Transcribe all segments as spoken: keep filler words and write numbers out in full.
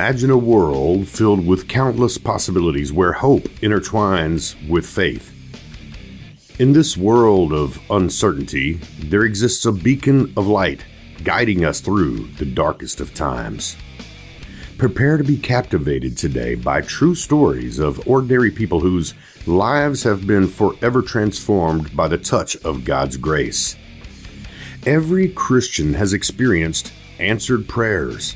Imagine a world filled with countless possibilities where hope intertwines with faith. In this world of uncertainty, there exists a beacon of light guiding us through the darkest of times. Prepare to be captivated today by true stories of ordinary people whose lives have been forever transformed by the touch of God's grace. Every Christian has experienced answered prayers,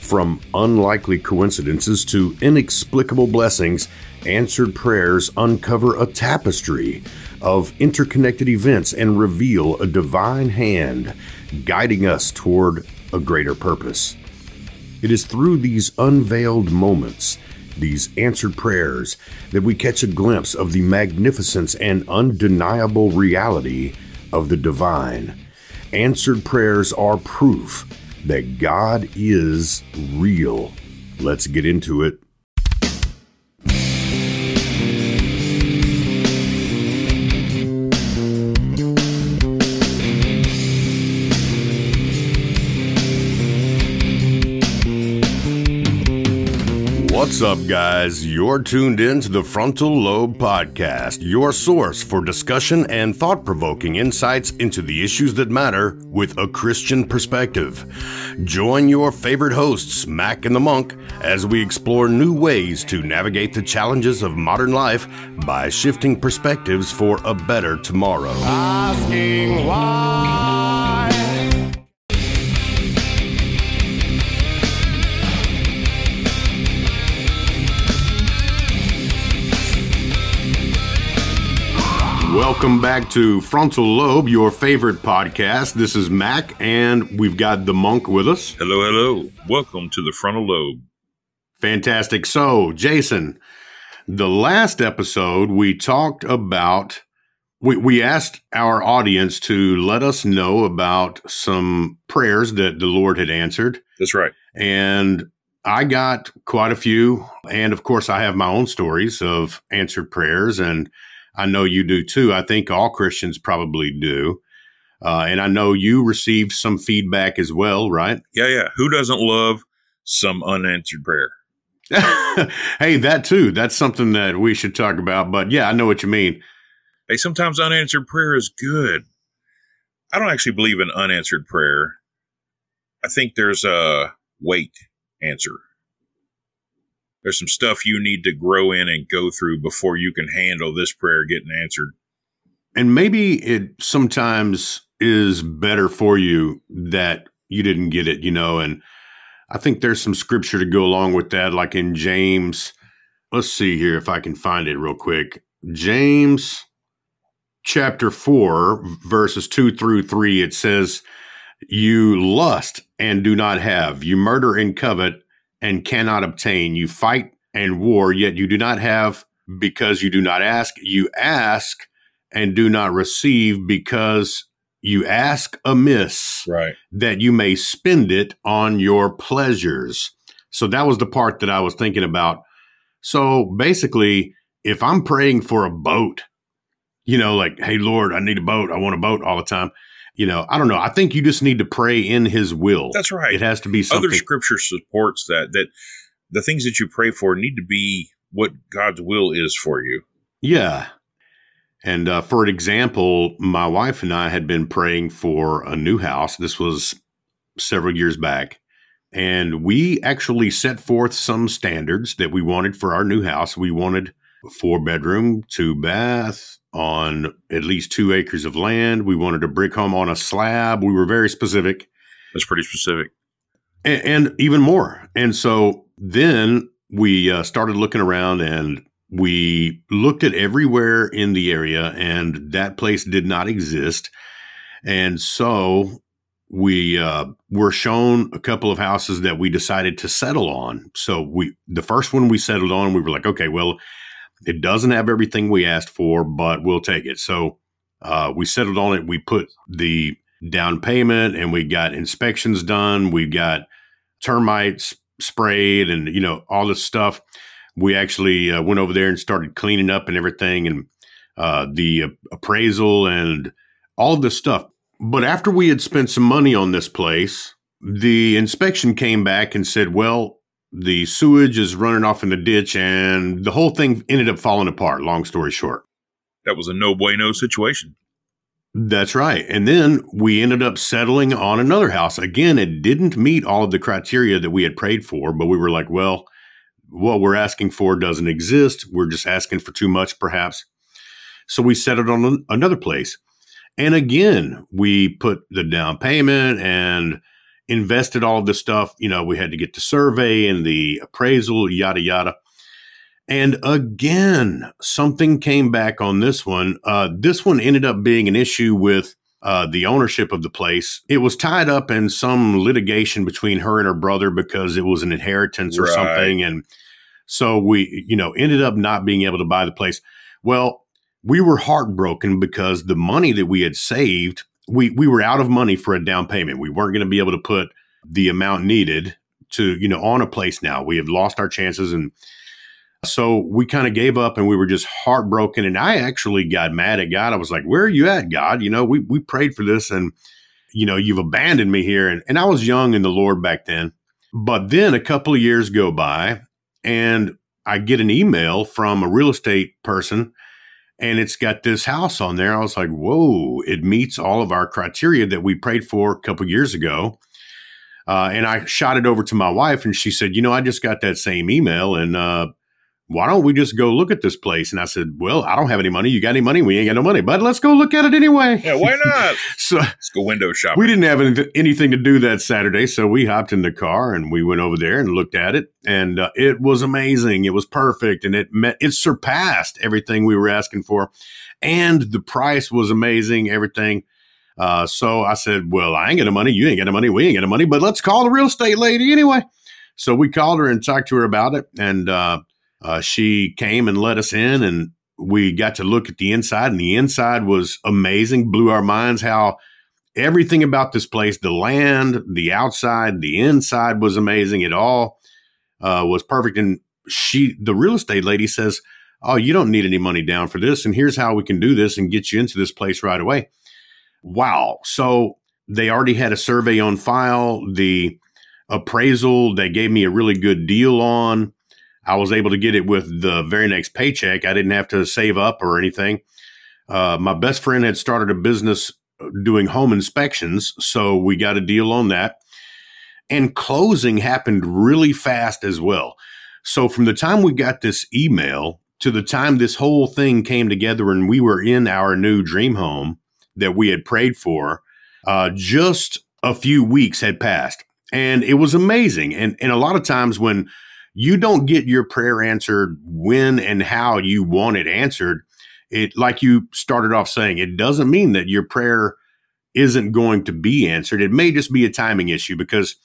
from unlikely coincidences to inexplicable blessings. Answered prayers uncover a tapestry of interconnected events and reveal a divine hand guiding us toward a greater purpose. It is through these unveiled moments, these answered prayers, that we catch a glimpse of the magnificence and undeniable reality of the divine. Answered prayers are proof that God is real. Let's get into it. What's up, guys? You're tuned in to the Frontal Lobe Podcast, your source for discussion and thought-provoking insights into the issues that matter with a Christian perspective. Join your favorite hosts, Mac and the Monk, as we explore new ways to navigate the challenges of modern life by shifting perspectives for a better tomorrow. Asking why. Welcome back to Frontal Lobe, your favorite podcast. This is Mac, and we've got the Monk with us. Hello, hello. Welcome to the Frontal Lobe. Fantastic. So, Jason, the last episode we talked about, we, we asked our audience to let us know about some prayers that the Lord had answered. That's right. And I got quite a few. And, of course, I have my own stories of answered prayers, and I know you do too. I think all Christians probably do. Uh, and I know you received some feedback as well, right? Yeah, yeah. Who doesn't love some unanswered prayer? Hey, that too. That's something that we should talk about. But yeah, I know what you mean. Hey, sometimes unanswered prayer is good. I don't actually believe in unanswered prayer. I think there's a wait answer. There's some stuff you need to grow in and go through before you can handle this prayer getting answered. And maybe it sometimes is better for you that you didn't get it, you know, and I think there's some scripture to go along with that. Like in James, let's see here if I can find it real quick. James chapter four, verses two through three, it says, "You lust and do not have, you murder and covet and cannot obtain. You fight and war, yet you do not have because you do not ask. You ask and do not receive because you ask amiss," right, "that you may spend it on your pleasures." So that was the part that I was thinking about. So basically, if I'm praying for a boat, you know, like, hey, Lord, I need a boat. I want a boat all the time. You know, I don't know. I think you just need to pray in his will. That's right. It has to be something. Other scripture supports that, that the things that you pray for need to be what God's will is for you. Yeah. And uh, for an example, my wife and I had been praying for a new house. This was several years back. And we actually set forth some standards that we wanted for our new house. We wanted a four bedroom, two bath, on at least two acres of land. We wanted a brick home on a slab. We were very specific. That's pretty specific. And, and even more. And so then we uh, started looking around, and we looked at everywhere in the area, and that place did not exist. And so we uh, were shown a couple of houses that we decided to settle on. So we, the first one we settled on, we were like, okay, well, it doesn't have everything we asked for, but we'll take it. So uh, we settled on it. We put the down payment, and we got inspections done. We got termites sprayed and, you know, all this stuff. We actually uh, went over there and started cleaning up and everything, and uh, the appraisal and all of this stuff. But after we had spent some money on this place, the inspection came back and said, well, the sewage is running off in the ditch, and the whole thing ended up falling apart, long story short. That was a no bueno situation. That's right. And then we ended up settling on another house. Again, it didn't meet all of the criteria that we had prayed for, but we were like, well, what we're asking for doesn't exist. We're just asking for too much, perhaps. So we settled on another place. And again, we put the down payment and invested all of the stuff. You know, we had to get the survey and the appraisal, yada, yada. And again, something came back on this one. Uh, this one ended up being an issue with uh, the ownership of the place. It was tied up in some litigation between her and her brother because it was an inheritance or right. something. And so we, you know, ended up not being able to buy the place. Well, we were heartbroken because the money that we had saved, we, we were out of money for a down payment. We weren't going to be able to put the amount needed to, you know, on a place now. We have lost our chances. And so we kind of gave up and we were just heartbroken. And I actually got mad at God. I was like, where are you at, God? You know, we, we prayed for this and, you know, you've abandoned me here. And, and I was young in the Lord back then. But then a couple of years go by and I get an email from a real estate person. And it's got this house on there. I was like, whoa, it meets all of our criteria that we prayed for a couple years ago. Uh, and I shot it over to my wife and she said, you know, I just got that same email and uh, why don't we just go look at this place? And I said, well, I don't have any money. You got any money? We ain't got no money, but let's go look at it anyway. Yeah, why not? So let's go window shopping. We didn't have any, anything to do that Saturday. So we hopped in the car and we went over there and looked at it. And uh, it was amazing. It was perfect. And it met, it surpassed everything we were asking for. And the price was amazing, everything. Uh, so I said, well, I ain't got no money. You ain't got no money. We ain't got no money, but let's call the real estate lady anyway. So we called her and talked to her about it. And, uh, Uh, she came and let us in and we got to look at the inside, and the inside was amazing. Blew our minds how everything about this place, the land, the outside, the inside was amazing. It all uh, was perfect. And she, the real estate lady says, oh, you don't need any money down for this. And here's how we can do this and get you into this place right away. Wow. So they already had a survey on file, the appraisal, they gave me a really good deal on. I was able to get it with the very next paycheck. I didn't have to save up or anything. Uh, my best friend had started a business doing home inspections, so we got a deal on that. And closing happened really fast as well. So from the time we got this email to the time this whole thing came together and we were in our new dream home that we had prayed for, uh, just a few weeks had passed. And it was amazing. And, and a lot of times when you don't get your prayer answered when and how you want it answered, it, like you started off saying, it doesn't mean that your prayer isn't going to be answered. It may just be a timing issue because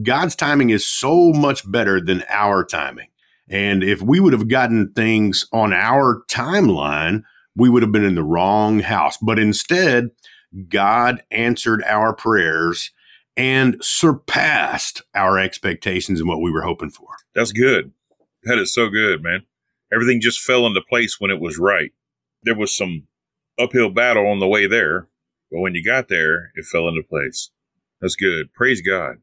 God's timing is so much better than our timing. And if we would have gotten things on our timeline, we would have been in the wrong house. But instead, God answered our prayers and surpassed our expectations and what we were hoping for. That's good. That is so good, man. Everything just fell into place when it was right. There was some uphill battle on the way there, but when you got there, it fell into place. That's good. Praise God.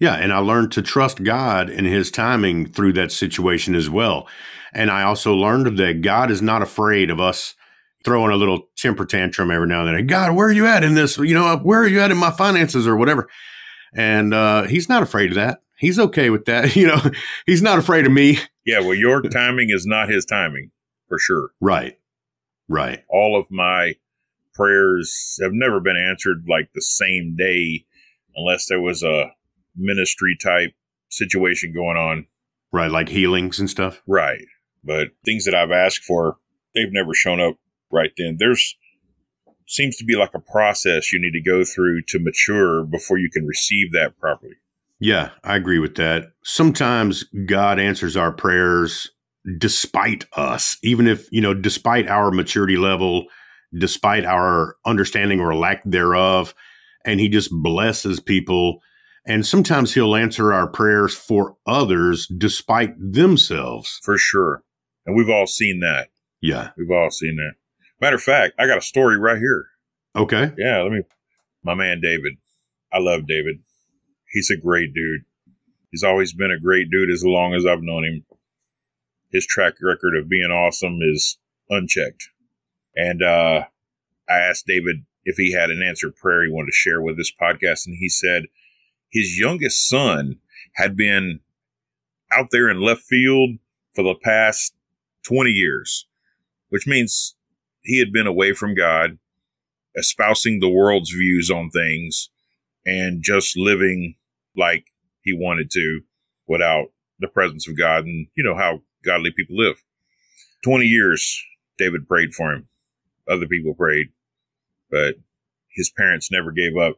Yeah, and I learned to trust God and his timing through that situation as well. And I also learned that God is not afraid of us throwing a little temper tantrum every now and then. God, where are you at in this? You know, where are you at in my finances or whatever? And uh, he's not afraid of that. He's okay with that. You know, he's not afraid of me. Yeah. Well, your timing is not his timing for sure. Right. Right. All of my prayers have never been answered like the same day unless there was a ministry type situation going on. Right. Like healings and stuff. Right. But things that I've asked for, they've never shown up right then. There's seems to be like a process you need to go through to mature before you can receive that properly. Yeah, I agree with that. Sometimes God answers our prayers despite us, even if, you know, despite our maturity level, despite our understanding or lack thereof, and he just blesses people. And sometimes he'll answer our prayers for others despite themselves. For sure. And we've all seen that. Yeah. We've all seen that. Matter of fact, I got a story right here. Okay. Yeah. Let me, my man, David. I love David. He's a great dude. He's always been a great dude as long as I've known him. His track record of being awesome is unchecked. And uh, I asked David if he had an answer prayer he wanted to share with this podcast. And he said his youngest son had been out there in left field for the past twenty years, which means he had been away from God, espousing the world's views on things and just living like he wanted to without the presence of God and, you know, how godly people live. twenty years, David prayed for him. Other people prayed, but his parents never gave up.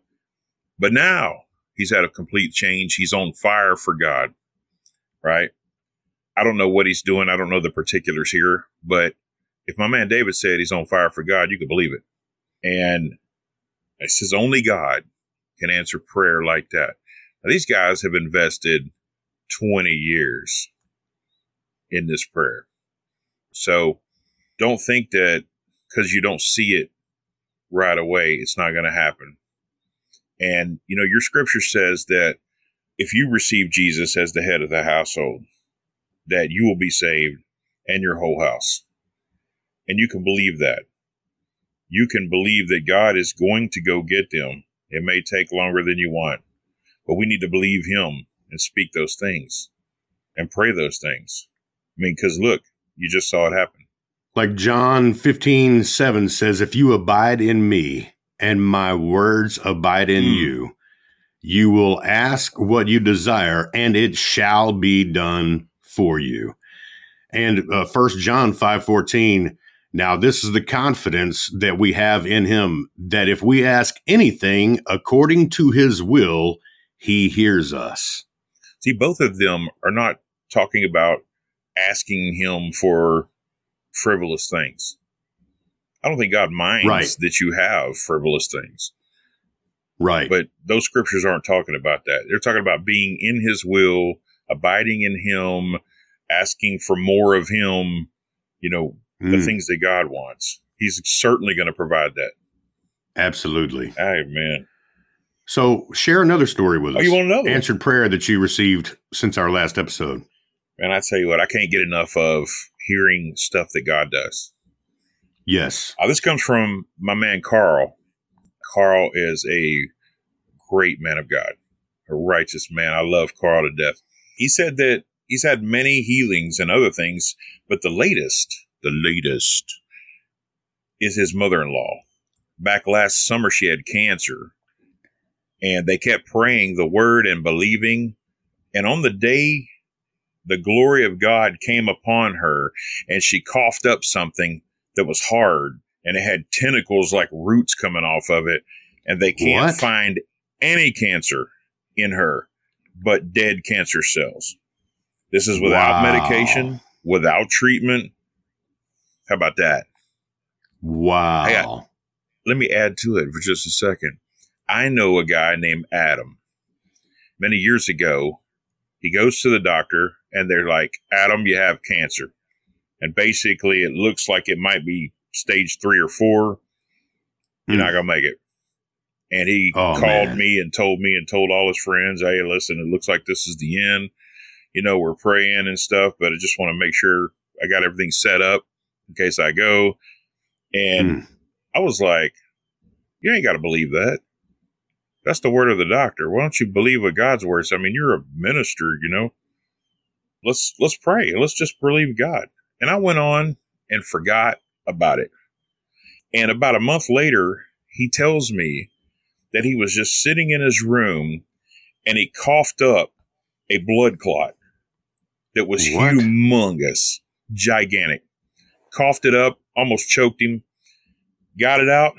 But now he's had a complete change. He's on fire for God, right? I don't know what he's doing. I don't know the particulars here, but if my man David said he's on fire for God, you could believe it. And it says only God can answer prayer like that. Now, these guys have invested twenty years in this prayer. So don't think that because you don't see it right away, it's not going to happen. And, you know, your scripture says that if you receive Jesus as the head of the household, that you will be saved and your whole house. And you can believe that. You can believe that God is going to go get them. It may take longer than you want, but we need to believe him and speak those things and pray those things. I mean, because look, you just saw it happen. Like John fifteen seven says, if you abide in me and my words abide in mm. you, you will ask what you desire and it shall be done for you. And uh, First John five fourteen, now this is the confidence that we have in him, that if we ask anything according to his will, he hears us. See, both of them are not talking about asking him for frivolous things. I don't think God minds right. that you have frivolous things. Right. But those scriptures aren't talking about that. They're talking about being in his will, abiding in him, asking for more of him, you know, mm. the things that God wants. He's certainly going to provide that. Absolutely. Amen. So share another story with oh, us. You want another answered prayer that you received since our last episode. And I tell you what, I can't get enough of hearing stuff that God does. Yes. Uh, this comes from my man, Carl. Carl is a great man of God, a righteous man. I love Carl to death. He said that he's had many healings and other things, but the latest, the latest is his mother-in-law. Back last summer, she had cancer and they kept praying the word and believing. And on the day the glory of God came upon her and she coughed up something that was hard and it had tentacles like roots coming off of it. And they can't what? find any cancer in her, but dead cancer cells. This is without wow. medication, without treatment. How about that? Wow. Got, let me add to it for just a second. I know a guy named Adam. Many years ago, he goes to the doctor and they're like, Adam, you have cancer. And basically it looks like it might be stage three or four. You're mm. not going to make it. And he oh, called man. me and told me and told all his friends, hey, listen, it looks like this is the end. You know, we're praying and stuff, but I just want to make sure I got everything set up in case I go. And mm. I was like, you ain't got to believe that. That's the word of the doctor. Why don't you believe what God's words? I mean, you're a minister, you know, let's, let's pray. Let's just believe God. And I went on and forgot about it. And about a month later, he tells me that he was just sitting in his room and he coughed up a blood clot that was what? humongous, gigantic. Coughed it up, almost choked him, got it out,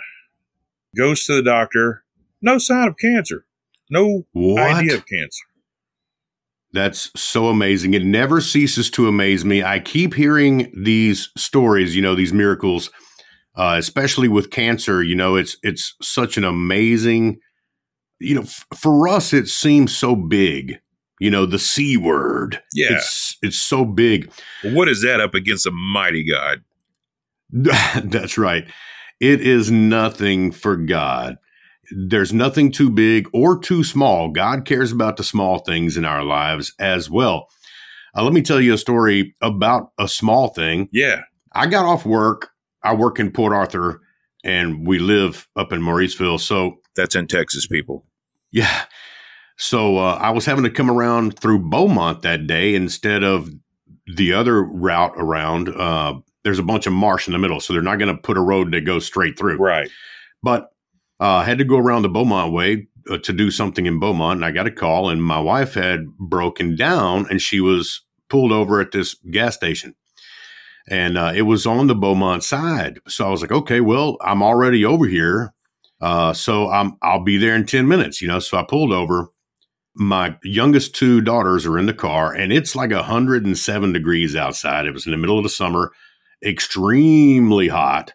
goes to the doctor. No sign of cancer. No what? idea of cancer. That's so amazing. It never ceases to amaze me. I keep hearing these stories, you know, these miracles, uh, especially with cancer. You know, it's it's such an amazing, you know, f- for us, it seems so big. You know, the C word. Yeah. It's, it's so big. What is that up against a mighty God? That's right. It is nothing for God. There's nothing too big or too small. God cares about the small things in our lives as well. Uh, let me tell you a story about a small thing. Yeah. I got off work. I work in Port Arthur, and we live up in Mauriceville. So that's in Texas, people. Yeah. So uh, I was having to come around through Beaumont that day instead of the other route around. Uh, there's a bunch of marsh in the middle, so they're not going to put a road that goes straight through. Right. But I uh, had to go around the Beaumont way uh, to do something in Beaumont, and I got a call, and my wife had broken down, and she was pulled over at this gas station. And uh, it was on the Beaumont side. So I was like, okay, well, I'm already over here. Uh, so I'm, I'll be there in ten minutes, you know? So I pulled over. My youngest two daughters are in the car, and it's like one hundred seven degrees outside. It was in the middle of the summer, extremely hot.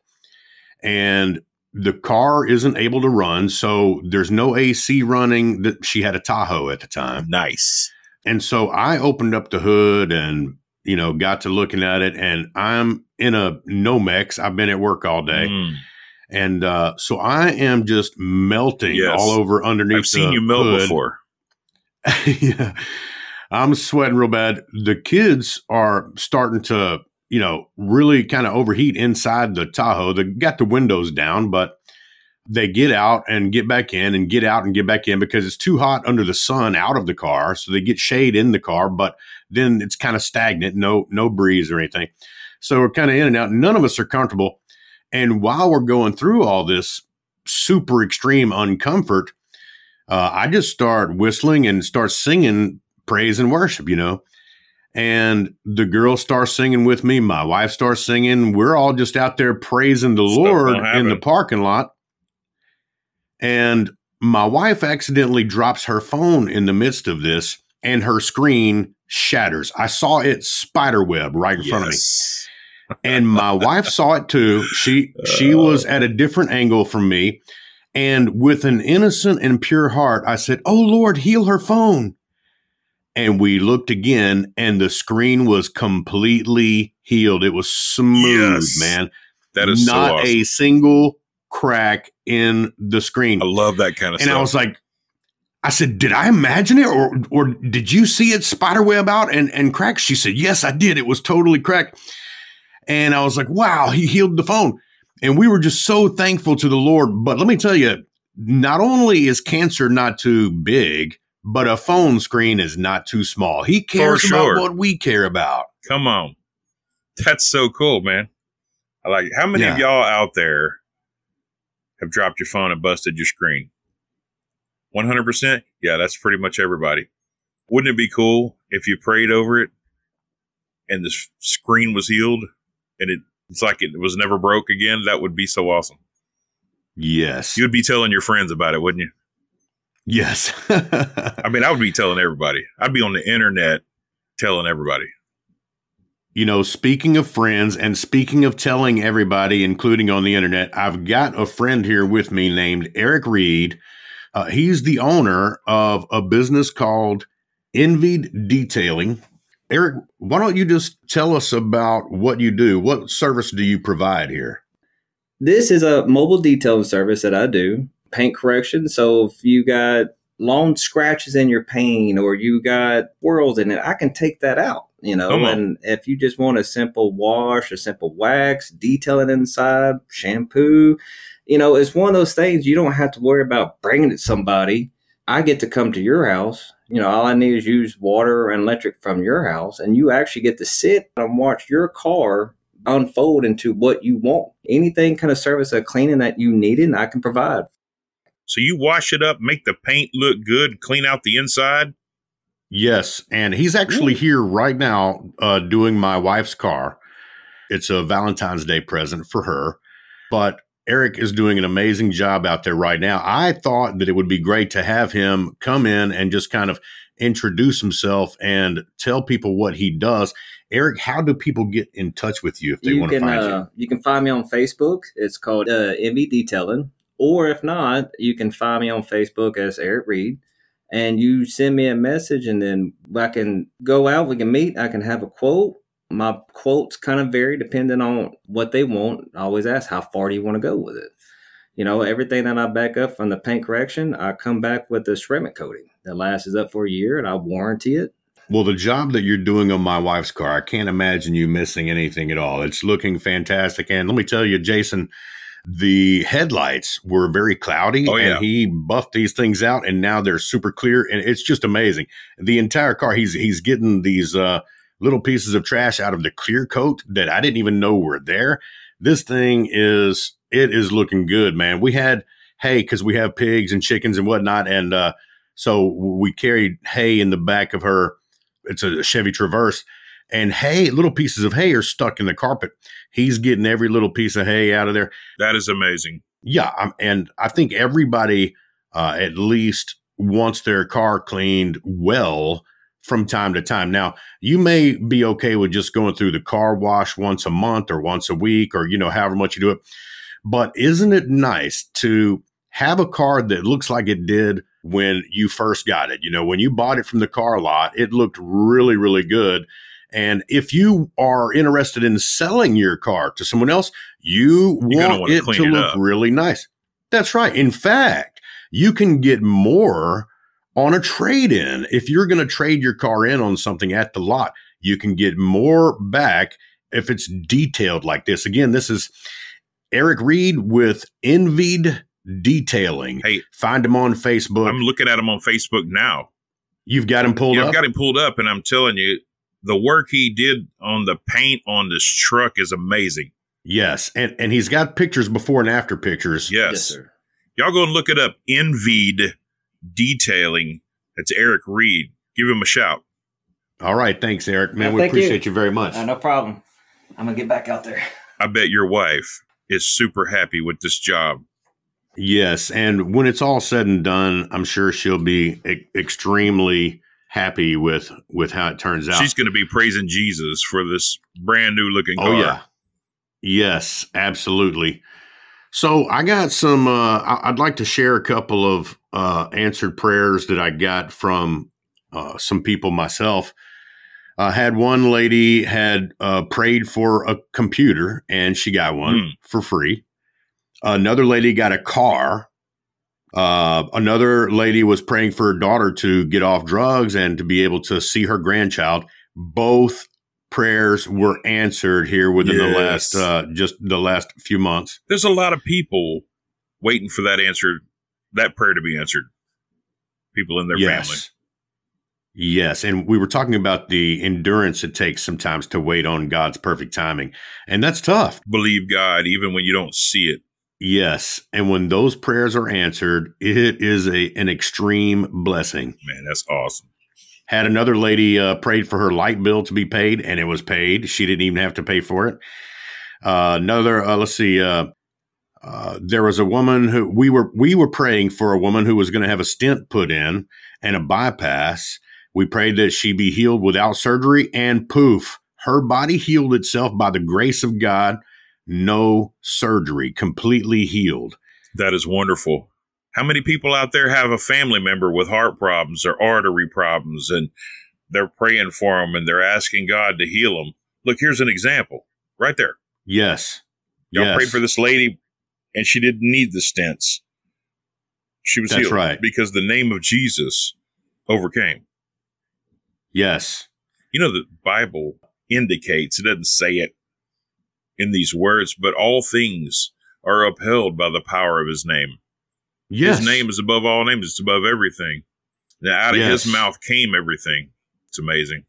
And the car isn't able to run. So there's no A C running. She had a Tahoe at the time. Nice. And so I opened up the hood and, you know, got to looking at it, and I'm in a Nomex. I've been at work all day. Mm. And uh, so I am just melting yes. all over underneath. I've seen the you melt hood. Before. Yeah. I'm sweating real bad. The kids are starting to, you know, really kind of overheat inside the Tahoe. They got the windows down, but they get out and get back in and get out and get back in because it's too hot under the sun out of the car. So they get shade in the car, but then it's kind of stagnant, no, no breeze or anything. So we're kind of in and out. None of us are comfortable. And while we're going through all this super extreme uncomfort, uh, I just start whistling and start singing praise and worship, you know, and the girls start singing with me. My wife starts singing. We're all just out there praising the Stuff Lord in the parking lot. And my wife accidentally drops her phone in the midst of this, and her screen shatters. I saw it spiderweb right in yes. front of me. And my wife saw it too. She she was at a different angle from me. And with an innocent and pure heart, I said, "Oh, Lord, heal her phone." And we looked again, and the screen was completely healed. It was smooth, yes. man. That is not so awesome. A single crack in the screen. I love that kind of and stuff. And I was like, I said, "Did I imagine it, or or did you see it spiderweb out and, and crack?" She said, "Yes, I did. It was totally cracked." And I was like, wow, he healed the phone. And we were just so thankful to the Lord. But let me tell you, not only is cancer not too big, but a phone screen is not too small. He cares For sure. about what we care about. Come on. That's so cool, man. I like it. How many yeah. of y'all out there have dropped your phone and busted your screen? one hundred percent? Yeah, that's pretty much everybody. Wouldn't it be cool if you prayed over it and the screen was healed and it, it's like it was never broke again? That would be so awesome. Yes. You'd be telling your friends about it, wouldn't you? Yes. I mean, I would be telling everybody. I'd be on the internet telling everybody. You know, speaking of friends and speaking of telling everybody, including on the internet, I've got a friend here with me named Eric Reed. Uh, he's the owner of a business called Envy Detailing. Eric, why don't you just tell us about what you do? What service do you provide here? This is a mobile detailing service that I do, paint correction. So if you got long scratches in your paint or you got whorls in it, I can take that out, you know. Come on. And if you just want a simple wash, a simple wax, detailing inside, shampoo, you know, it's one of those things you don't have to worry about bringing it to somebody. I get to come to your house. You know, all I need is use water and electric from your house, and you actually get to sit and watch your car unfold into what you want. Anything kind of service of cleaning that you needed, I can provide. So you wash it up, make the paint look good, clean out the inside? Yes, and he's actually here right now uh, doing my wife's car. It's a Valentine's Day present for her, but Eric is doing an amazing job out there right now. I thought that it would be great to have him come in and just kind of introduce himself and tell people what he does. Eric, how do people get in touch with you if they you want can, to find uh, you? You can find me on Facebook. It's called uh, Envy Detailing. Or if not, you can find me on Facebook as Eric Reed. And you send me a message, and then I can go out. We can meet. I can have a quote. My quotes kind of vary depending on what they want. I always ask, how far do you want to go with it? You know, everything that I back up from the paint correction, I come back with a ceramic coating that lasts up for a year and I warranty it. Well, the job that you're doing on my wife's car, I can't imagine you missing anything at all. It's looking fantastic. And let me tell you, Jason, the headlights were very cloudy, oh, yeah. and he buffed these things out, and now they're super clear, and it's just amazing. The entire car, he's he's getting these uh, little pieces of trash out of the clear coat that I didn't even know were there. This thing is, it is looking good, man. We had hay because we have pigs and chickens and whatnot, and uh, so we carried hay in the back of her. It's a Chevy Traverse. And hay, little pieces of hay are stuck in the carpet. He's getting every little piece of hay out of there. That is amazing. Yeah. I'm, and I think everybody uh, at least wants their car cleaned well from time to time. Now, you may be okay with just going through the car wash once a month or once a week or, you know, however much you do it. But isn't it nice to have a car that looks like it did when you first got it? You know, when you bought it from the car lot, it looked really, really good. And if you are interested in selling your car to someone else, you want it to look really nice. That's right. In fact, you can get more on a trade-in. If you're going to trade your car in on something at the lot, you can get more back if it's detailed like this. Again, this is Eric Reed with Envy Detailing. Hey, find him on Facebook. I'm looking at him on Facebook now. You've got him pulled yeah, up? I've got him pulled up, and I'm telling you, the work he did on the paint on this truck is amazing. Yes. And and he's got pictures, before and after pictures. Yes. Yes, sir. Y'all go and look it up. Envied Detailing. That's Eric Reed. Give him a shout. All right. Thanks, Eric. Man, yeah, we appreciate you. you very much. Uh, no problem. I'm going to get back out there. I bet your wife is super happy with this job. Yes. And when it's all said and done, I'm sure she'll be e- extremely happy with with how it turns out. She's going to be praising Jesus for this brand new looking car. Oh yeah, yes, absolutely. So I got some. Uh, I'd like to share a couple of uh, answered prayers that I got from uh, some people myself. I had one lady had uh, prayed for a computer and she got one mm. for free. Another lady got a car. Uh, another lady was praying for her daughter to get off drugs and to be able to see her grandchild. Both prayers were answered here within yes. the last, uh, just the last few months. There's a lot of people waiting for that answer, that prayer to be answered. People in their yes. family. Yes. And we were talking about the endurance it takes sometimes to wait on God's perfect timing. And that's tough. Believe God, even when you don't see it. Yes. And when those prayers are answered, it is a an extreme blessing. Man, that's awesome. Had another lady uh, prayed for her light bill to be paid, and it was paid. She didn't even have to pay for it. Uh, another, uh, let's see, uh, uh, there was a woman who we were, we were praying for a woman who was going to have a stent put in and a bypass. We prayed that she be healed without surgery, and poof, her body healed itself by the grace of God. No surgery, completely healed. That is wonderful. How many people out there have a family member with heart problems or artery problems, and they're praying for them and they're asking God to heal them? Look, here's an example right there. Yes. Y'all yes. prayed for this lady and she didn't need the stents. She was That's healed right. because the name of Jesus overcame. Yes. You know, the Bible indicates, it doesn't say it in these words, but all things are upheld by the power of his name. Yes. His name is above all names. It's above everything. Now, out of yes. his mouth came everything. It's amazing.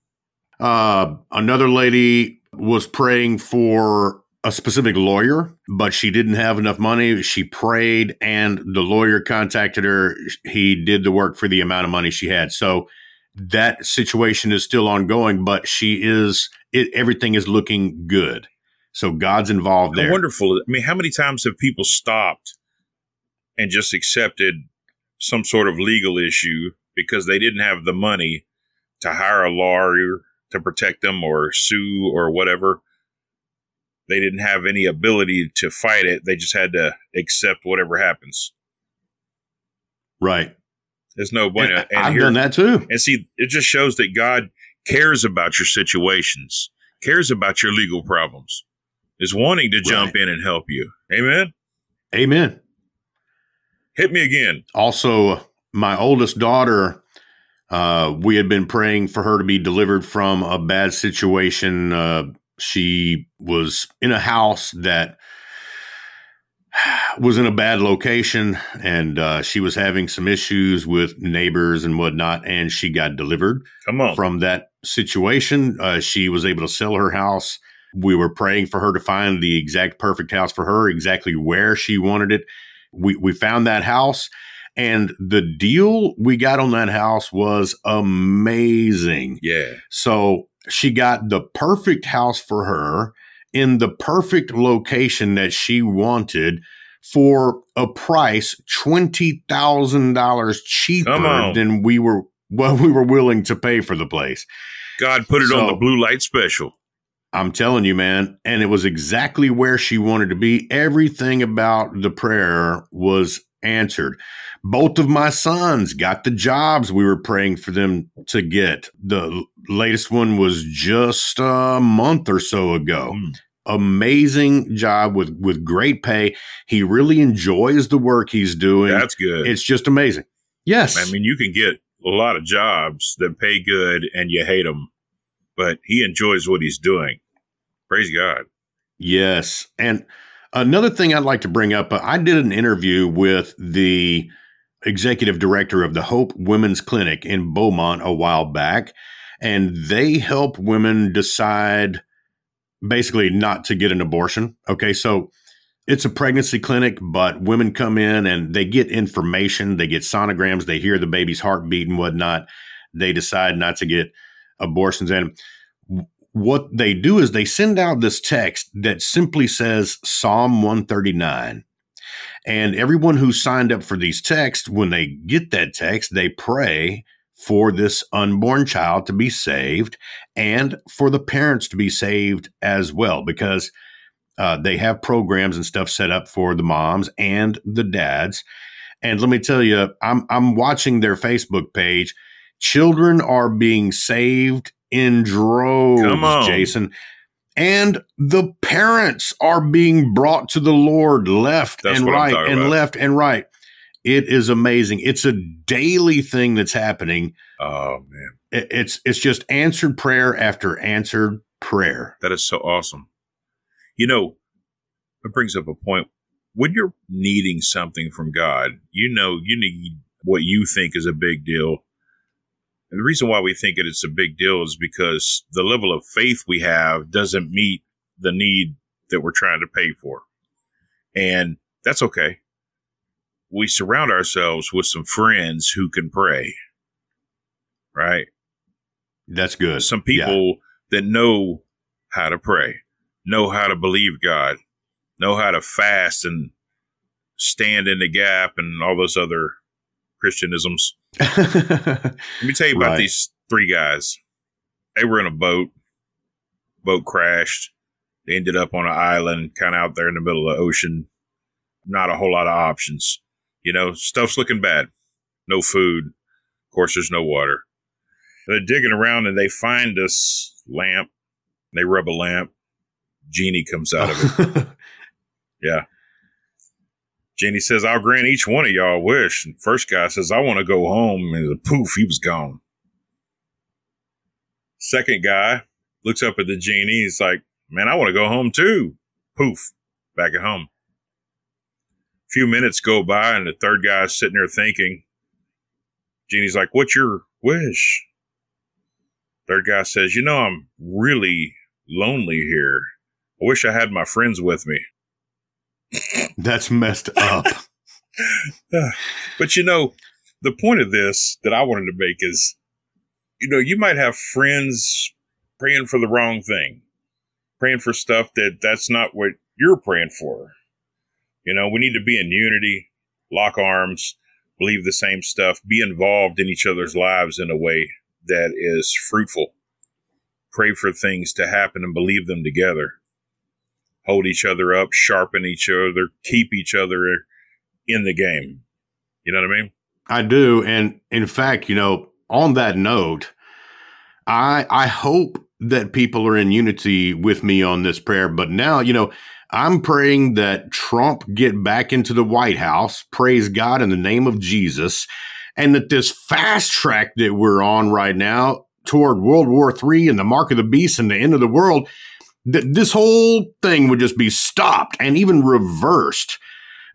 Uh, another lady was praying for a specific lawyer, but she didn't have enough money. She prayed and the lawyer contacted her. He did the work for the amount of money she had. So that situation is still ongoing, but she is, it, everything is looking good. So God's involved there. Wonderful. I mean, how many times have people stopped and just accepted some sort of legal issue because they didn't have the money to hire a lawyer to protect them or sue or whatever? They didn't have any ability to fight it. They just had to accept whatever happens. Right. There's no bueno. And, and I've here, done that too. And see, it just shows that God cares about your situations, cares about your legal problems. Is wanting to jump right. in and help you. Amen? Amen. Hit me again. Also, my oldest daughter, uh, we had been praying for her to be delivered from a bad situation. Uh, she was in a house that was in a bad location, and uh, she was having some issues with neighbors and whatnot, and she got delivered Come on. from that situation. Uh, she was able to sell her house. We were praying for her to find the exact perfect house for her, exactly where she wanted it. We we found that house, and the deal we got on that house was amazing. Yeah. So she got the perfect house for her in the perfect location that she wanted for a price twenty thousand dollars cheaper than we were well, we were willing to pay for the place. God put it so, on the blue light special. I'm telling you, man. And it was exactly where she wanted to be. Everything about the prayer was answered. Both of my sons got the jobs we were praying for them to get. The latest one was just a month or so ago. Mm. Amazing job with, with great pay. He really enjoys the work he's doing. That's good. It's just amazing. Yes. I mean, you can get a lot of jobs that pay good and you hate them, but he enjoys what he's doing. Praise God. Yes. And another thing I'd like to bring up, uh, I did an interview with the executive director of the Hope Women's Clinic in Beaumont a while back, and they help women decide basically not to get an abortion. Okay, so it's a pregnancy clinic, but women come in and they get information, they get sonograms, they hear the baby's heartbeat and whatnot. They decide not to get abortions. And what they do is they send out this text that simply says Psalm one thirty-nine. And everyone who signed up for these texts, when they get that text, they pray for this unborn child to be saved and for the parents to be saved as well, because uh, they have programs and stuff set up for the moms and the dads. And let me tell you, I'm, I'm watching their Facebook page. Children are being saved in droves, Jason. And the parents are being brought to the Lord left that's and right and about. left and right. It is amazing. It's a daily thing that's happening. Oh, man. It's it's just answered prayer after answered prayer. That is so awesome. You know, it brings up a point. When you're needing something from God, you know you need what you think is a big deal. And the reason why we think it is a big deal is because the level of faith we have doesn't meet the need that we're trying to pay for. And that's okay. We surround ourselves with some friends who can pray, right? That's good. Some people yeah. that know how to pray, know how to believe God, know how to fast and stand in the gap and all those other Christianisms. Let me tell you about right. these three guys. They were in a boat. Boat crashed. They ended up on an island, kind of out there in the middle of the ocean. Not a whole lot of options. You know, stuff's looking bad. No food. Of course, there's no water. They're digging around and they find this lamp. They rub a lamp. Genie comes out of it. Yeah. Genie says, I'll grant each one of y'all a wish. And first guy says, I want to go home. And poof, he was gone. Second guy looks up at the genie. He's like, man, I want to go home too. Poof, back at home. A few minutes go by and the third guy is sitting there thinking. Genie's like, what's your wish? Third guy says, you know, I'm really lonely here. I wish I had my friends with me. That's messed up. But, you know, the point of this that I wanted to make is, you know, you might have friends praying for the wrong thing, praying for stuff that that's not what you're praying for. You know, we need to be in unity, lock arms, believe the same stuff, be involved in each other's lives in a way that is fruitful. Pray for things to happen and believe them together. Hold each other up, sharpen each other, keep each other in the game. You know what I mean? I do. And in fact, you know, on that note, I I hope that people are in unity with me on this prayer. But now, you know, I'm praying that Trump get back into the White House, praise God in the name of Jesus, and that this fast track that we're on right now toward World War Three and the mark of the beast and the end of the world, that this whole thing would just be stopped and even reversed.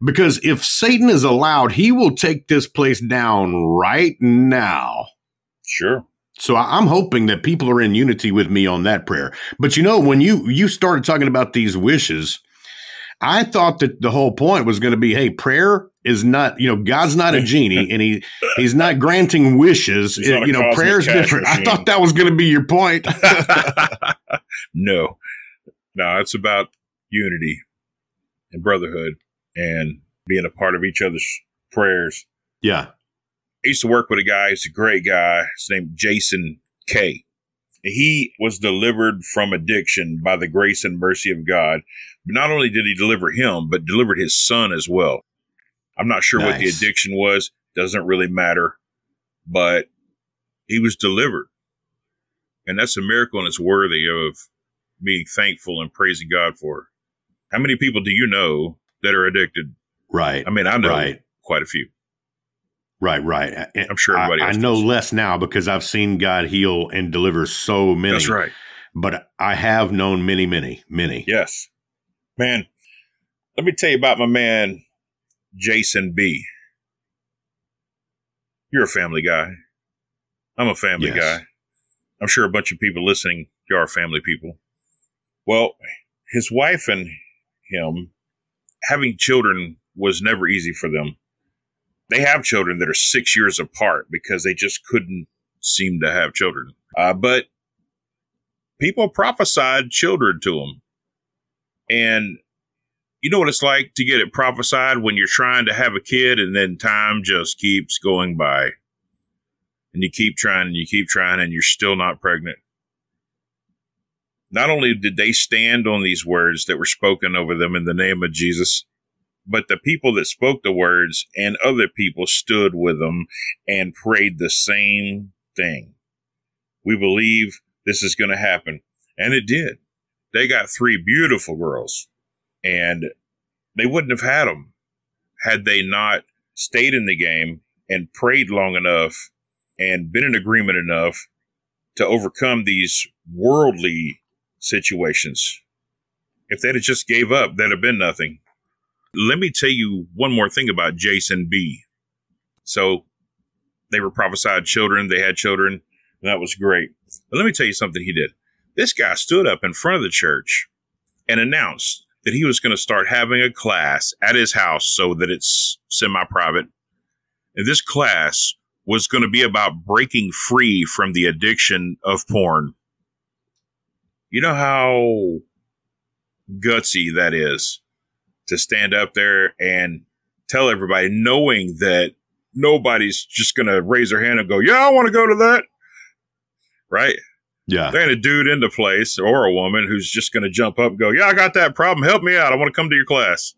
Because if Satan is allowed, he will take this place down right now. Sure. So I'm hoping that people are in unity with me on that prayer. But you know, when you, you started talking about these wishes, I thought that the whole point was going to be, hey, prayer is not, you know, God's not a genie and he, he's not granting wishes. It, you know, prayer's different. Machine. I thought that was going to be your point. No, no, it's about unity and brotherhood and being a part of each other's prayers. Yeah. I used to work with a guy. He's a great guy. His name is Jason K. He was delivered from addiction by the grace and mercy of God. But not only did he deliver him, but delivered his son as well. I'm not sure nice. what the addiction was. Doesn't really matter. But he was delivered. And that's a miracle, and it's worthy of being thankful and praising God for. How many people do you know that are addicted? Right. I mean, I know right. quite a few. Right, right. I'm sure everybody I, else I know does. Less now because I've seen God heal and deliver so many. That's right. But I have known many, many, many. Yes. Man, let me tell you about my man, Jason B. You're a family guy. I'm a family yes. guy. I'm sure a bunch of people listening, you are family people. Well, his wife and him, having children was never easy for them. They have children that are six years apart because they just couldn't seem to have children. Uh, but people prophesied children to them. And you know what it's like to get it prophesied when you're trying to have a kid and then time just keeps going by. And you keep trying and you keep trying and you're still not pregnant. Not only did they stand on these words that were spoken over them in the name of Jesus, but the people that spoke the words and other people stood with them and prayed the same thing. We believe this is going to happen. And it did. They got three beautiful girls, and they wouldn't have had them had they not stayed in the game and prayed long enough and been in agreement enough to overcome these worldly situations. If they'd have just gave up, that'd have been nothing. Let me tell you one more thing about Jason B. So they were prophesied children. They had children. And that was great. But let me tell you something he did. This guy stood up in front of the church and announced that he was going to start having a class at his house so that it's semi-private. And this class was going to be about breaking free from the addiction of porn. You know how gutsy that is? To stand up there and tell everybody, knowing that nobody's just going to raise their hand and go, yeah, I want to go to that. Right? Yeah. There ain't a dude in the place or a woman who's just going to jump up and go, yeah, I got that problem. Help me out. I want to come to your class.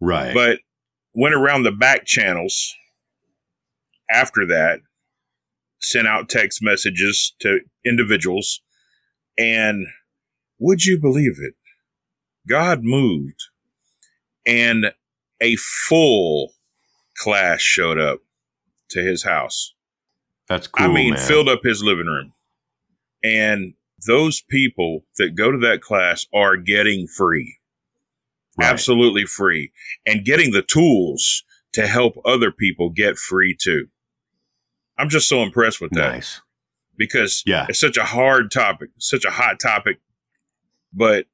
Right. But went around the back channels after that, sent out text messages to individuals. And would you believe it? God moved. And a full class showed up to his house. That's cool. I mean, man. Filled up his living room. And those people that go to that class are getting free, right. Absolutely free, and getting the tools to help other people get free too. I'm just so impressed with that. Nice. Because yeah. it's such a hard topic, such a hot topic, but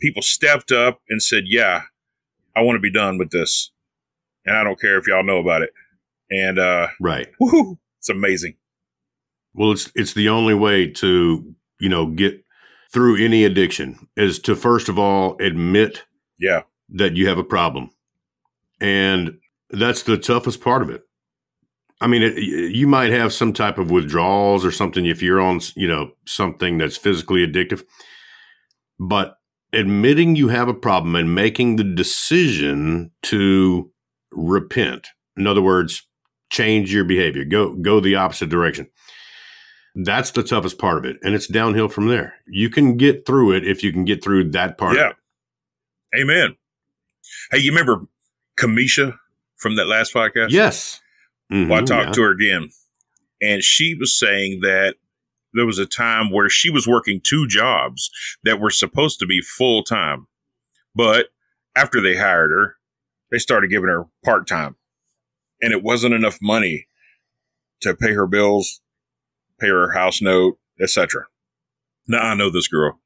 people stepped up and said, yeah. I want to be done with this, and I don't care if y'all know about it. And uh, right, woo-hoo, it's amazing. Well, it's it's the only way to you know get through any addiction is to first of all admit yeah that you have a problem, and that's the toughest part of it. I mean, it, you might have some type of withdrawals or something if you're on you know something that's physically addictive, but admitting you have a problem and making the decision to repent. In other words, change your behavior, go, go the opposite direction. That's the toughest part of it. And it's downhill from there. You can get through it if you can get through that part. Yeah. Of it. Amen. Hey, you remember Kamisha from that last podcast? Yes. Mm-hmm, well, I talked yeah. to her again, and she was saying that there was a time where she was working two jobs that were supposed to be full time, but after they hired her, they started giving her part time, and it wasn't enough money to pay her bills, pay her house note, et cetera. Now, I know this girl.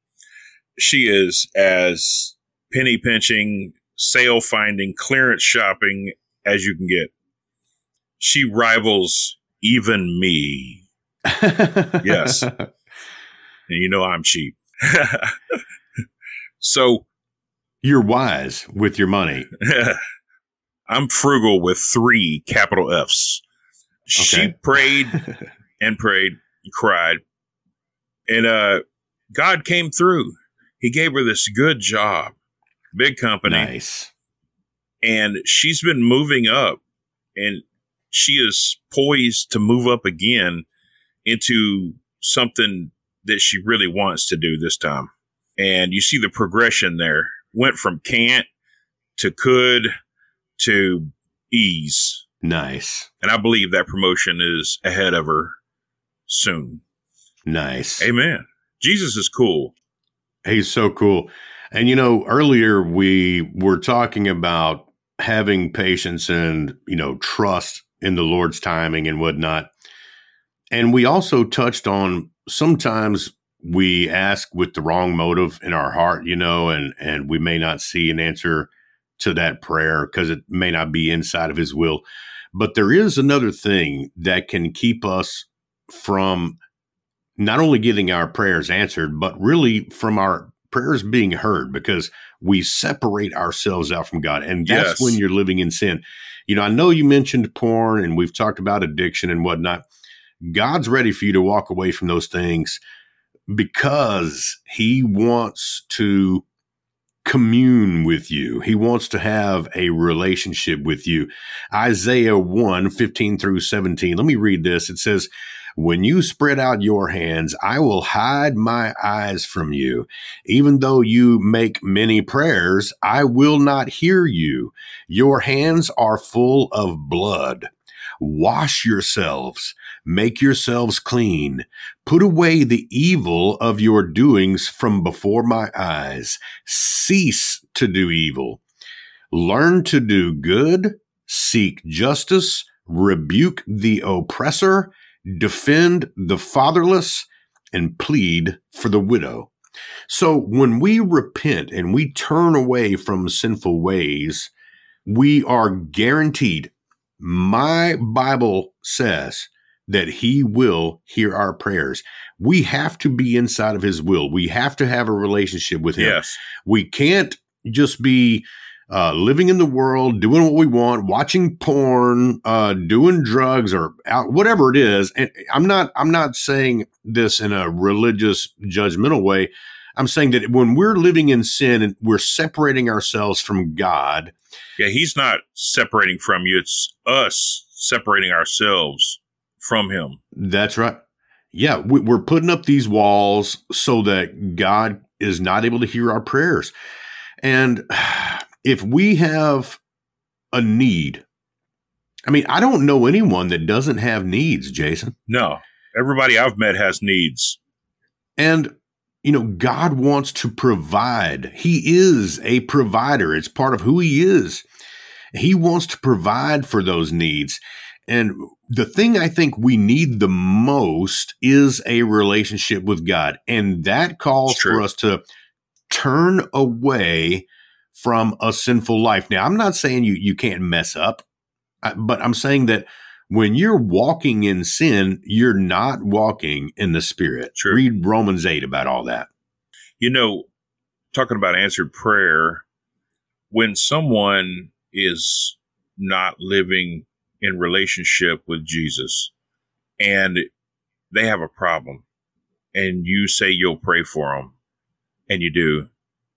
She is as penny pinching, sale finding, clearance shopping as you can get. She rivals even me. Yes. And you know I'm cheap. So. You're wise with your money. I'm frugal with three capital F's. Okay. She prayed and prayed and cried. And uh, God came through. He gave her this good job, big company. Nice. And she's been moving up, and she is poised to move up again into something that she really wants to do this time. And you see the progression there. Went from can't to could to ease. Nice. And I believe that promotion is ahead of her soon. Nice. Amen. Jesus is cool. He's so cool. And, you know, earlier we were talking about having patience and, you know, trust in the Lord's timing and whatnot. And we also touched on sometimes we ask with the wrong motive in our heart, you know, and, and we may not see an answer to that prayer because it may not be inside of his will. But there is another thing that can keep us from not only getting our prayers answered, but really from our prayers being heard, because we separate ourselves out from God. And that's yes. when you're living in sin. You know, I know you mentioned porn and we've talked about addiction and whatnot. God's ready for you to walk away from those things because he wants to commune with you. He wants to have a relationship with you. Isaiah one, fifteen through seventeen. Let me read this. It says, "When you spread out your hands, I will hide my eyes from you. Even though you make many prayers, I will not hear you. Your hands are full of blood. Wash yourselves, make yourselves clean. Put away the evil of your doings from before my eyes. Cease to do evil. Learn to do good, seek justice, rebuke the oppressor, defend the fatherless, and plead for the widow." So when we repent and we turn away from sinful ways, we are guaranteed. My Bible says that he will hear our prayers. We have to be inside of his will. We have to have a relationship with him. Yes. We can't just be uh, living in the world, doing what we want, watching porn, uh, doing drugs or out, whatever it is. And I'm not, I'm not saying this in a religious judgmental way. I'm saying that when we're living in sin and we're separating ourselves from God. Yeah, he's not separating from you. It's us separating ourselves from him. That's right. Yeah, we're putting up these walls so that God is not able to hear our prayers. And if we have a need, I mean, I don't know anyone that doesn't have needs, Jason. No, everybody I've met has needs. And you know, God wants to provide. He is a provider. It's part of who he is. He wants to provide for those needs. And the thing I think we need the most is a relationship with God. And that calls for us to turn away from a sinful life. Now, I'm not saying you, you can't mess up, but I'm saying that when you're walking in sin, you're not walking in the Spirit. True. Read Romans eight about all that. You know, talking about answered prayer, when someone is not living in relationship with Jesus and they have a problem and you say you'll pray for them and you do,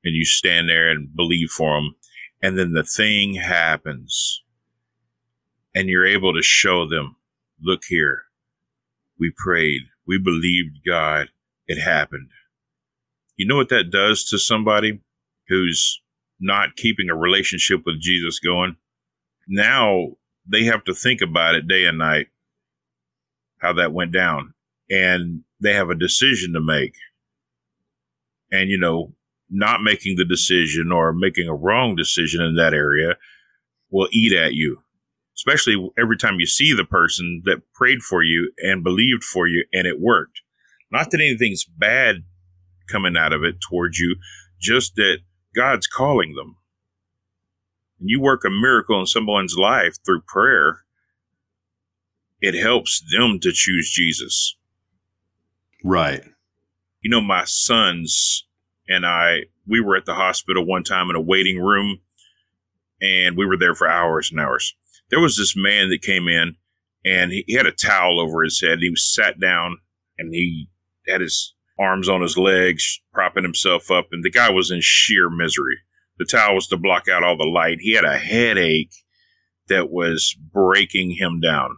and you stand there and believe for them, and then the thing happens. And you're able to show them, look here, we prayed, we believed God, it happened. You know what that does to somebody who's not keeping a relationship with Jesus going. Now they have to think about it day and night, how that went down. And they have a decision to make. And, you know, not making the decision or making a wrong decision in that area will eat at you, especially every time you see the person that prayed for you and believed for you and it worked. Not that anything's bad coming out of it towards you, just that God's calling them. And you work a miracle in someone's life through prayer, it helps them to choose Jesus. Right. You know, my sons and I, we were at the hospital one time in a waiting room, and we were there for hours and hours. There was this man that came in, and he, he had a towel over his head. He sat down, and he had his arms on his legs, propping himself up, and the guy was in sheer misery. The towel was to block out all the light. He had a headache that was breaking him down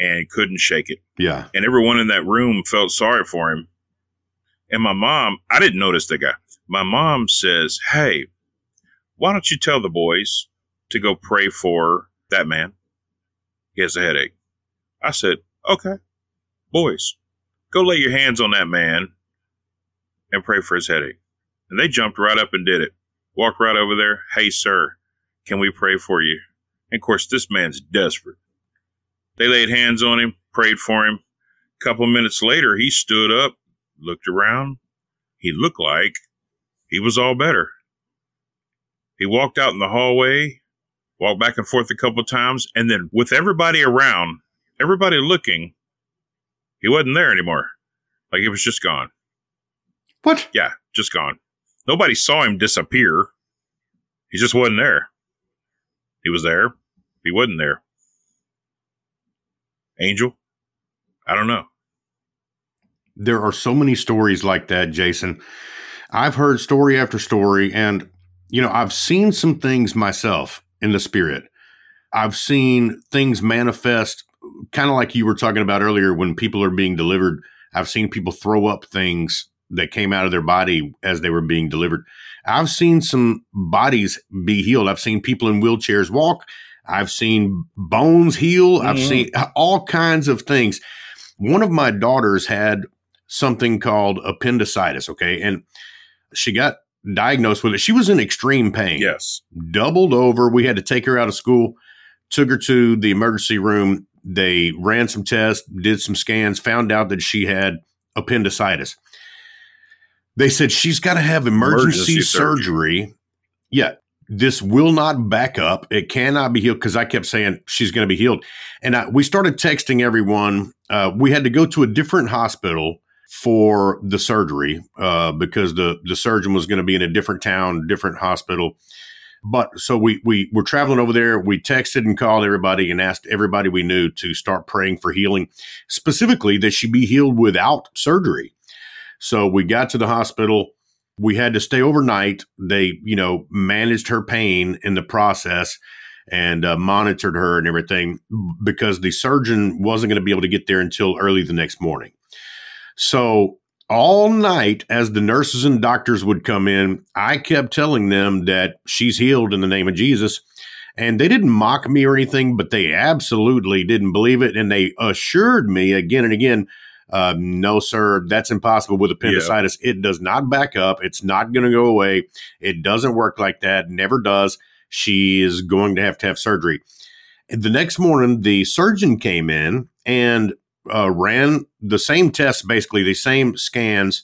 and couldn't shake it. Yeah. And everyone in that room felt sorry for him. And my mom, I didn't notice the guy. My mom says, hey, why don't you tell the boys to go pray for that man? He has a headache. I said, okay, boys, go lay your hands on that man and pray for his headache. And they jumped right up and did it. Walked right over there. Hey, sir, can we pray for you? And of course, this man's desperate. They laid hands on him, prayed for him. A couple minutes later, he stood up, looked around. He looked like he was all better. He walked out in the hallway, walked back and forth a couple times, and then with everybody around, everybody looking, he wasn't there anymore. Like he was just gone. What? Yeah, just gone. Nobody saw him disappear. He just wasn't there. He was there. He wasn't there. Angel? I don't know. There are so many stories like that, Jason. I've heard story after story, and, you know, I've seen some things myself in the spirit. I've seen things manifest, kind of like you were talking about earlier, when people are being delivered. I've seen people throw up things that came out of their body as they were being delivered. I've seen some bodies be healed. I've seen people in wheelchairs walk. I've seen bones heal. Mm-hmm. I've seen all kinds of things. One of my daughters had something called appendicitis, okay? And she got diagnosed with it. She was in extreme pain. Yes. Doubled over. We had to take her out of school, took her to the emergency room. They ran some tests, did some scans, found out that she had appendicitis. They said, she's got to have emergency, emergency surgery. surgery. Yeah. This will not back up. It cannot be healed. Because I kept saying she's going to be healed. And I, we started texting everyone. Uh, we had to go to a different hospital for the surgery uh, because the, the surgeon was going to be in a different town, different hospital. But so we, we were traveling over there. We texted and called everybody and asked everybody we knew to start praying for healing, specifically that she be healed without surgery. So we got to the hospital. We had to stay overnight. They, you know, managed her pain in the process and uh, monitored her and everything because the surgeon wasn't going to be able to get there until early the next morning. So all night, as the nurses and doctors would come in, I kept telling them that she's healed in the name of Jesus. And they didn't mock me or anything, but they absolutely didn't believe it. And they assured me again and again, Uh, no, sir, that's impossible with appendicitis. Yeah. It does not back up. It's not going to go away. It doesn't work like that. Never does. She is going to have to have surgery. And the next morning, the surgeon came in and uh, ran the same tests, basically the same scans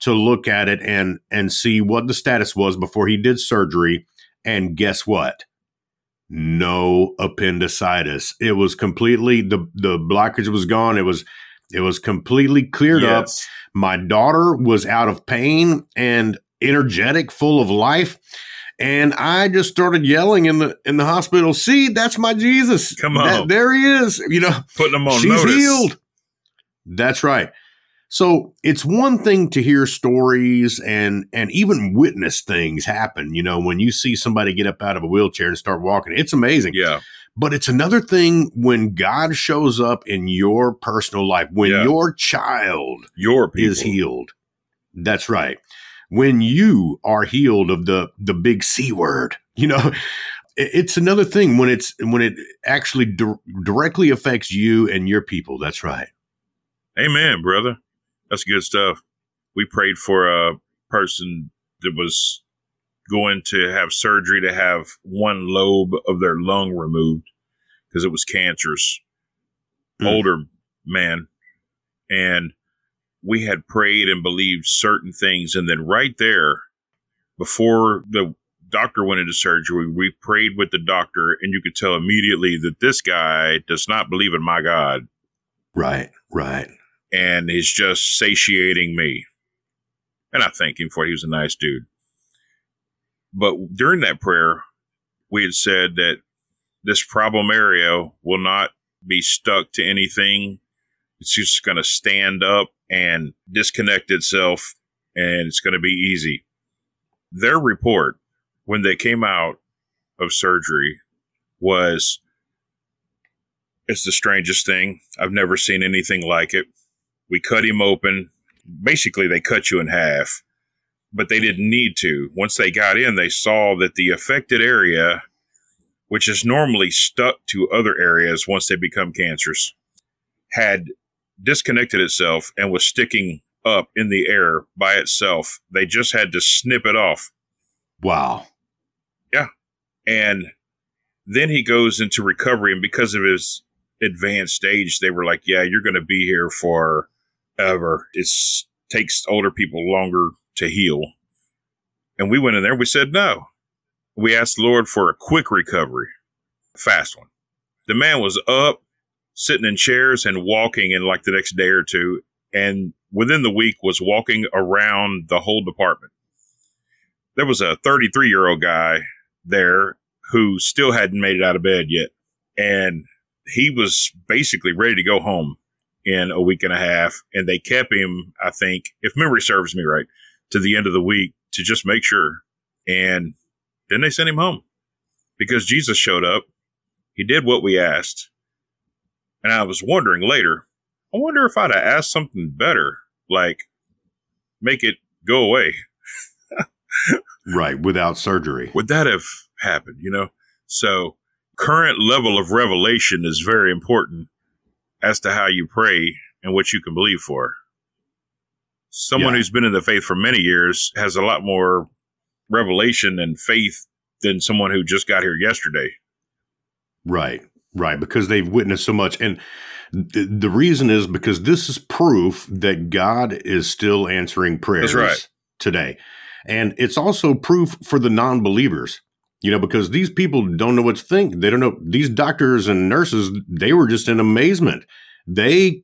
to look at it and, and see what the status was before he did surgery. And guess what? No appendicitis. It was completely, the, the blockage was gone. It was It was completely cleared yes. up. My daughter was out of pain and energetic, full of life. And I just started yelling in the in the hospital, see, that's my Jesus. Come on. That, there he is. You know, putting him on she's notice. Healed. That's right. So it's one thing to hear stories and and even witness things happen. You know, when you see somebody get up out of a wheelchair and start walking, it's amazing. Yeah. But it's another thing when God shows up in your personal life, when yeah. your child your is healed. That's right. when you are healed of the the big C word, you know, it's another thing when it's when it actually di- directly affects you and your people. That's right. Amen, brother. That's good stuff. We prayed for a person that was going to have surgery to have one lobe of their lung removed because it was cancerous. Mm. Older man. And we had prayed and believed certain things. And then right there, before the doctor went into surgery, we prayed with the doctor. And you could tell immediately that this guy does not believe in my God. Right, right. And he's just satiating me. And I thank him for it. He was a nice dude. But during that prayer, we had said that this problem area will not be stuck to anything. It's just going to stand up and disconnect itself, and it's going to be easy. Their report when they came out of surgery was, it's the strangest thing. I've never seen anything like it. We cut him open. Basically, they cut you in half, but they didn't need to. Once they got in, they saw that the affected area, which is normally stuck to other areas once they become cancerous, had disconnected itself and was sticking up in the air by itself. They just had to snip it off. Wow. Yeah. And then he goes into recovery, and because of his advanced age, they were like, yeah, you're going to be here forever. It takes older people longer to heal. And we went in there. We said, no, we asked the Lord for a quick recovery, a fast one. The man was up, sitting in chairs and walking in like the next day or two. And within the week was walking around the whole department. There was a thirty-three year old guy there who still hadn't made it out of bed yet. And he was basically ready to go home in a week and a half. And they kept him, I think, if memory serves me right, to the end of the week to just make sure. And then they sent him home because Jesus showed up. He did what we asked. And I was wondering later, I wonder if I'd have asked something better, like make it go away. Right. Without surgery. Would that have happened? You know, so current level of revelation is very important as to how you pray and what you can believe for. Someone yeah. who's been in the faith for many years has a lot more revelation and faith than someone who just got here yesterday. Right. Right, because they've witnessed so much. And th- the reason is because this is proof that God is still answering prayers That's right. today. And it's also proof for the non-believers, you know, because these people don't know what to think. They don't know. These doctors and nurses, they were just in amazement. They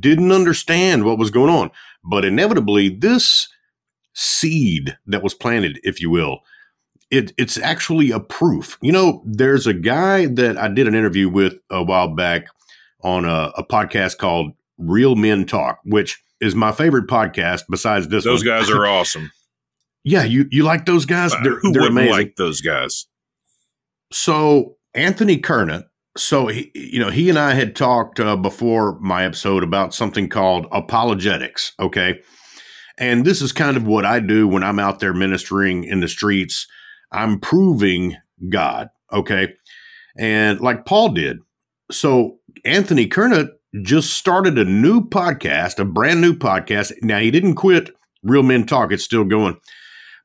didn't understand what was going on. But inevitably, this seed that was planted, if you will, It, it's actually a proof. You know, there's a guy that I did an interview with a while back on a, a podcast called Real Men Talk, which is my favorite podcast besides this those one. Those guys are awesome. Yeah, you you like those guys? Uh, they're, who they're amazing. Like those guys? So Anthony Kernit, so he, you know, he and I had talked uh, before my episode about something called apologetics, okay? And this is kind of what I do when I'm out there ministering in the streets. I'm proving God, okay? And like Paul did. So Anthony Kernit just started a new podcast, a brand new podcast. Now, he didn't quit Real Men Talk. It's still going.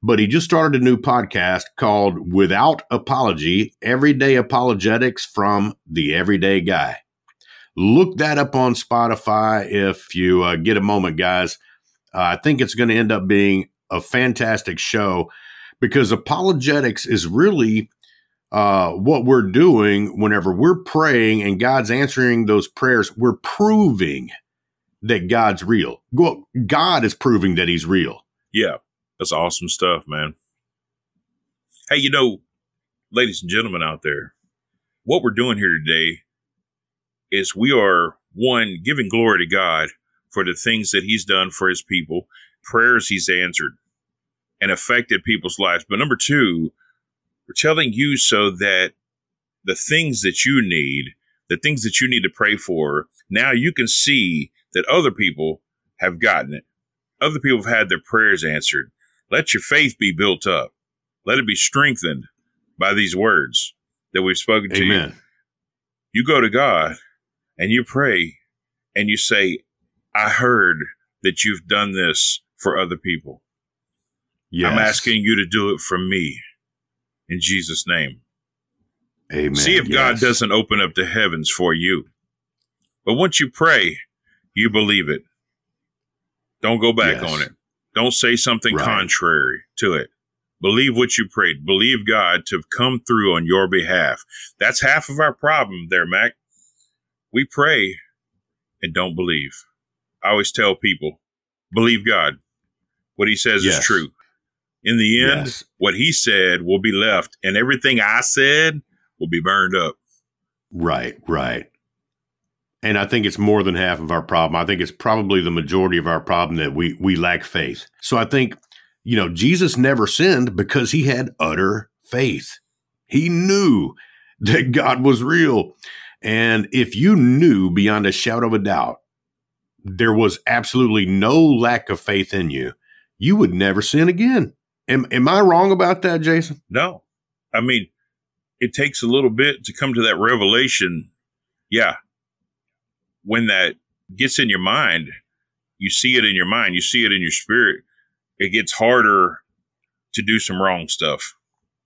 But he just started a new podcast called Without Apology, Everyday Apologetics from the Everyday Guy. Look that up on Spotify if you uh, get a moment, guys. Uh, I think it's going to end up being a fantastic show. Because apologetics is really uh, what we're doing whenever we're praying and God's answering those prayers. We're proving that God's real. Well, God is proving that he's real. Yeah, that's awesome stuff, man. Hey, you know, ladies and gentlemen out there, what we're doing here today is we are, one, giving glory to God for the things that he's done for his people, prayers he's answered and affected people's lives. But number two, we're telling you so that the things that you need, the things that you need to pray for, now you can see that other people have gotten it. Other people have had their prayers answered. Let your faith be built up. Let it be strengthened by these words that we've spoken to you. Amen. You go to God and you pray and you say, I heard that you've done this for other people. Yes. I'm asking you to do it for me in Jesus' name. Amen. See if yes. God doesn't open up the heavens for you. But once you pray, you believe it. Don't go back yes. on it. Don't say something right. contrary to it. Believe what you prayed. Believe God to come through on your behalf. That's half of our problem there, Mac. We pray and don't believe. I always tell people, believe God. What he says yes. is true. In the end, yes. what he said will be left, and everything I said will be burned up. Right, right. And I think it's more than half of our problem. I think it's probably the majority of our problem that we we lack faith. So I think, you know, Jesus never sinned because he had utter faith. He knew that God was real. And if you knew beyond a shadow of a doubt, there was absolutely no lack of faith in you, you would never sin again. Am, am I wrong about that, Jason? No. I mean, it takes a little bit to come to that revelation. Yeah. When that gets in your mind, you see it in your mind, you see it in your spirit, it gets harder to do some wrong stuff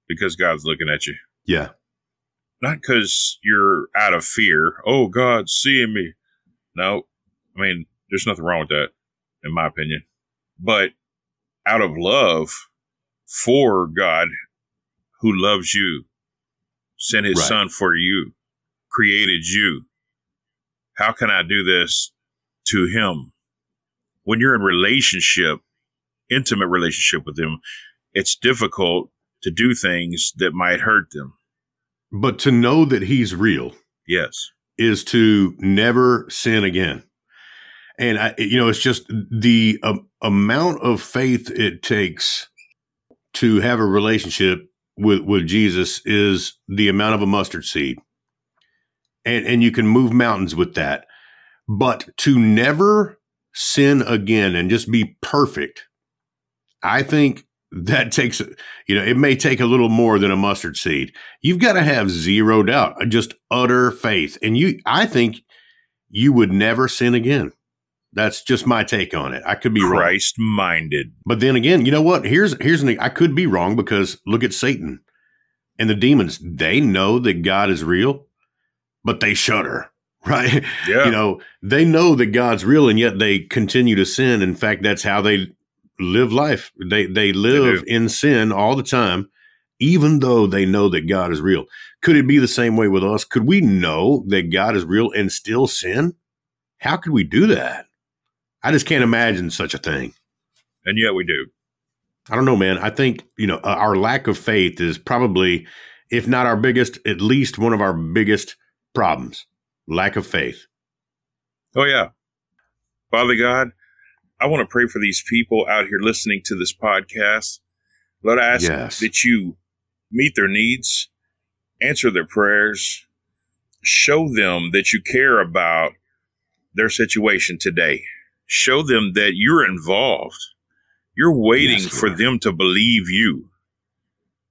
because God's looking at you. Yeah. Not because you're out of fear. Oh, God's seeing me. No, I mean, there's nothing wrong with that, in my opinion. But out of love for God, who loves you, sent his right. son for you, created you. How can I do this to him? When you're in relationship, intimate relationship with him, it's difficult to do things that might hurt them. But to know that he's real. Yes. Is to never sin again. And, I, you know, it's just the uh, amount of faith it takes to have a relationship with, with Jesus is the amount of a mustard seed. And, and you can move mountains with that. But to never sin again and just be perfect, I think that takes, you know, it may take a little more than a mustard seed. You've got to have zero doubt, just utter faith. And you, I think you would never sin again. That's just my take on it. I could be wrong. Christ-minded. But then again, you know what? Here's, here's an, I could be wrong because look at Satan and the demons. They know that God is real, but they shudder, right? Yeah. You know, they know that God's real, and yet they continue to sin. In fact, that's how they live life. They they live they in sin all the time, even though they know that God is real. Could it be the same way with us? Could we know that God is real and still sin? How could we do that? I just can't imagine such a thing. And yet we do. I don't know, man. I think, you know, our lack of faith is probably, if not our biggest, at least one of our biggest problems, lack of faith. Oh, yeah. Father God, I want to pray for these people out here listening to this podcast. Lord, I ask yes. that you meet their needs, answer their prayers, show them that you care about their situation today. Show them that you're involved. You're waiting yes, for them to believe you.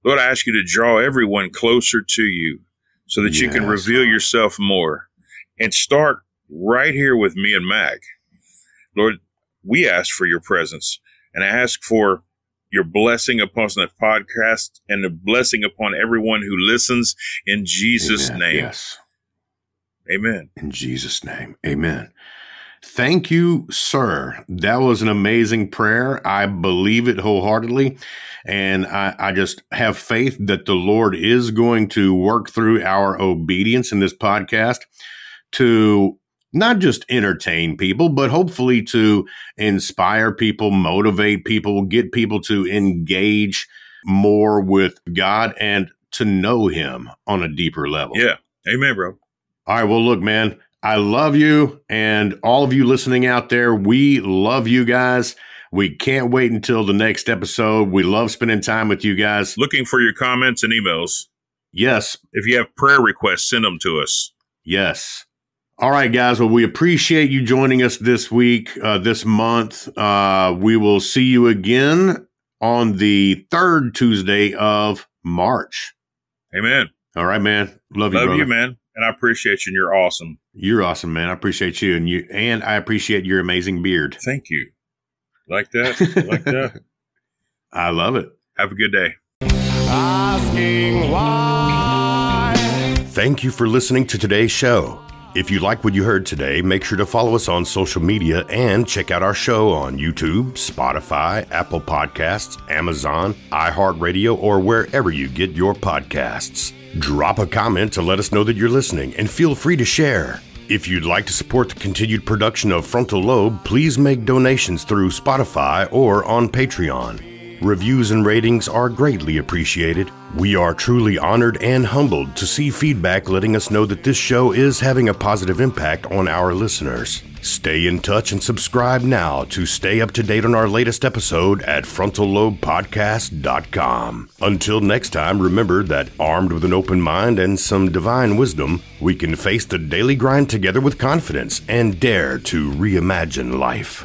Lord, I ask you to draw everyone closer to you, so that yes. you can reveal yourself more, and start right here with me and Mac. Lord, we ask for your presence, and I ask for your blessing upon the podcast and the blessing upon everyone who listens in Jesus' Amen. Name. Yes. Amen. In Jesus' name. Amen. Thank you, sir. That was an amazing prayer. I believe it wholeheartedly. And I, I just have faith that the Lord is going to work through our obedience in this podcast to not just entertain people, but hopefully to inspire people, motivate people, get people to engage more with God and to know him on a deeper level. Yeah. Amen, bro. All right. Well, look, man. I love you, and all of you listening out there, we love you guys. We can't wait until the next episode. We love spending time with you guys. Looking for your comments and emails. Yes. If you have prayer requests, send them to us. Yes. All right, guys. Well, we appreciate you joining us this week, uh, this month. Uh, we will see you again on the third Tuesday of March. Amen. All right, man. Love you, Love brother. you, man. And I appreciate you, and you're awesome. You're awesome, man. I appreciate you, and you, and I appreciate your amazing beard. Thank you. Like that? Like that? I love it. Have a good day. Asking why. Thank you for listening to today's show. If you like what you heard today, make sure to follow us on social media and check out our show on YouTube, Spotify, Apple Podcasts, Amazon, iHeartRadio, or wherever you get your podcasts. Drop a comment to let us know that you're listening, and feel free to share. If you'd like to support the continued production of Frontal Lobe, please make donations through Spotify or on Patreon. Reviews and ratings are greatly appreciated. We are truly honored and humbled to see feedback letting us know that this show is having a positive impact on our listeners. Stay in touch and subscribe now to stay up to date on our latest episode at frontal lobe podcast dot com. Until next time, remember that armed with an open mind and some divine wisdom, we can face the daily grind together with confidence and dare to reimagine life.